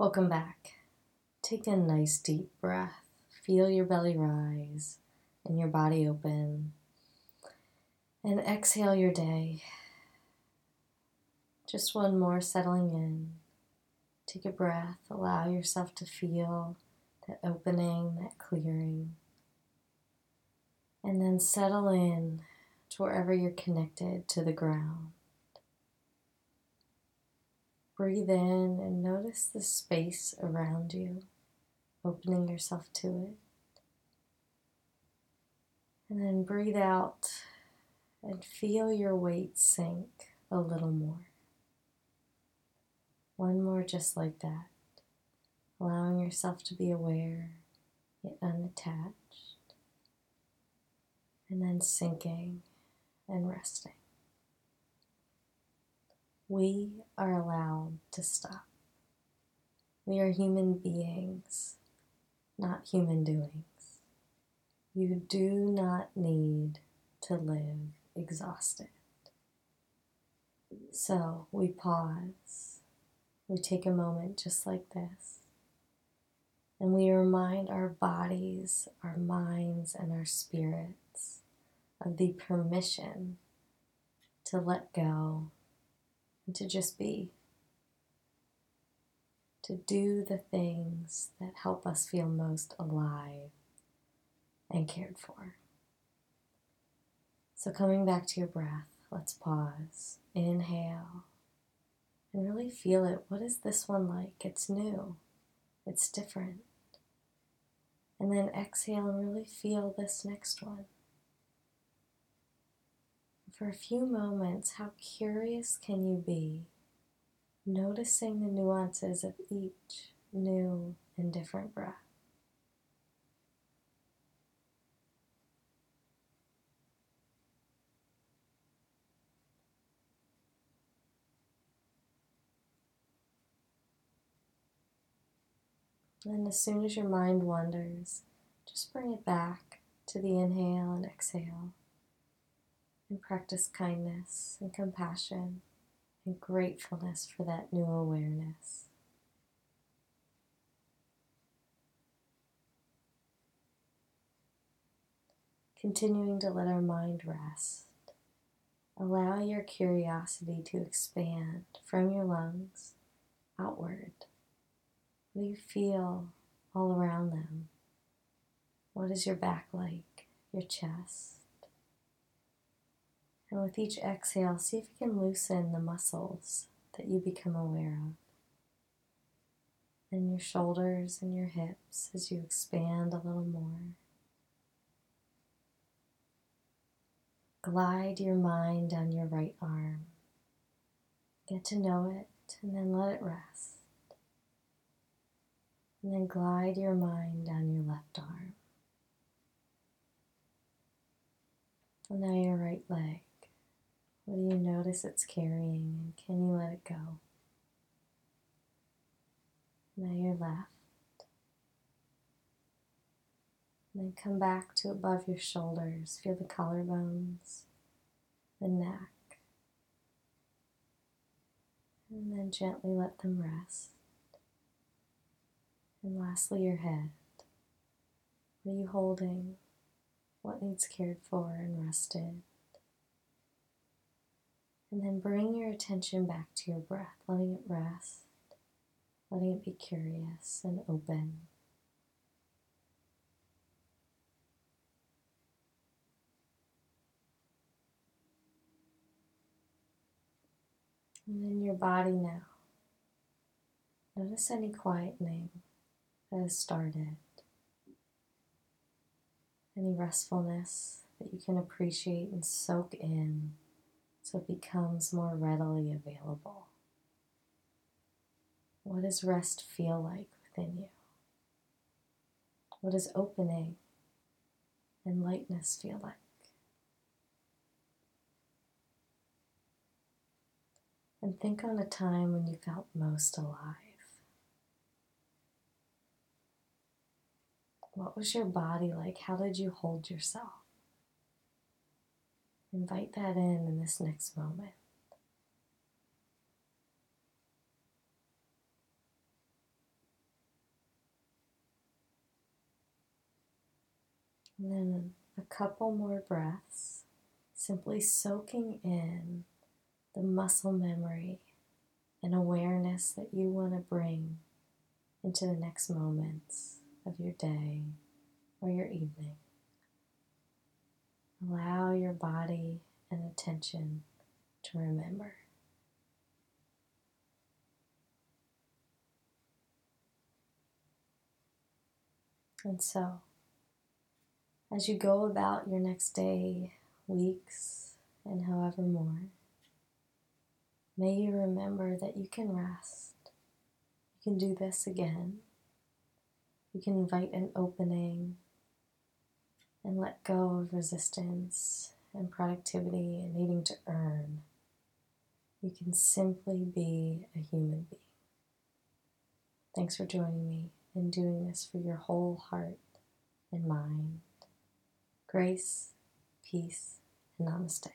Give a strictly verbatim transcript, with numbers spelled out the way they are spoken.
Welcome back. Take a nice deep breath. Feel your belly rise and your body open. And exhale your day. Just one more settling in. Take a breath. Allow yourself to feel that opening, that clearing. And then settle in to wherever you're connected to the ground. Breathe in and notice the space around you, opening yourself to it. And then breathe out and feel your weight sink a little more. One more just like that, allowing yourself to be aware, yet unattached. And then sinking and resting. We are allowed to stop. We are human beings, not human doings. You do not need to live exhausted. So we pause, we take a moment just like this, and we remind our bodies, our minds, and our spirit of the permission to let go and to just be, to do the things that help us feel most alive and cared for. So coming back to your breath, let's pause, inhale, and really feel it. What is this one like? It's new, it's different. And then exhale and really feel this next one. For a few moments, how curious can you be, noticing the nuances of each new and different breath? And as soon as your mind wanders, just bring it back to the inhale and exhale. And practice kindness and compassion and gratefulness for that new awareness. Continuing to let our mind rest. Allow your curiosity to expand from your lungs outward. What do you feel all around them? What is your back like? Your chest? And with each exhale, see if you can loosen the muscles that you become aware of. And your shoulders and your hips as you expand a little more. Glide your mind down your right arm. Get to know it and then let it rest. And then glide your mind down your left arm. And now your right leg. What do you notice it's carrying, and can you let it go? Now your left. And then come back to above your shoulders. Feel the collarbones, the neck. And then gently let them rest. And lastly, your head. What are you holding? What needs cared for and rested? And then bring your attention back to your breath, letting it rest, letting it be curious and open. And then your body now. Notice any quietening that has started, any restfulness that you can appreciate and soak in, so it becomes more readily available. What does rest feel like within you? What does opening and lightness feel like? And think on a time when you felt most alive. What was your body like? How did you hold yourself? Invite that in in this next moment. And then a couple more breaths, simply soaking in the muscle memory and awareness that you want to bring into the next moments of your day or your evening. Allow your body and attention to remember. And so, as you go about your next day, weeks, and however more, may you remember that you can rest. You can do this again. You can invite an opening and let go of resistance and productivity and needing to earn. You can simply be a human being. Thanks for joining me and doing this for your whole heart and mind. Grace, peace, and namaste.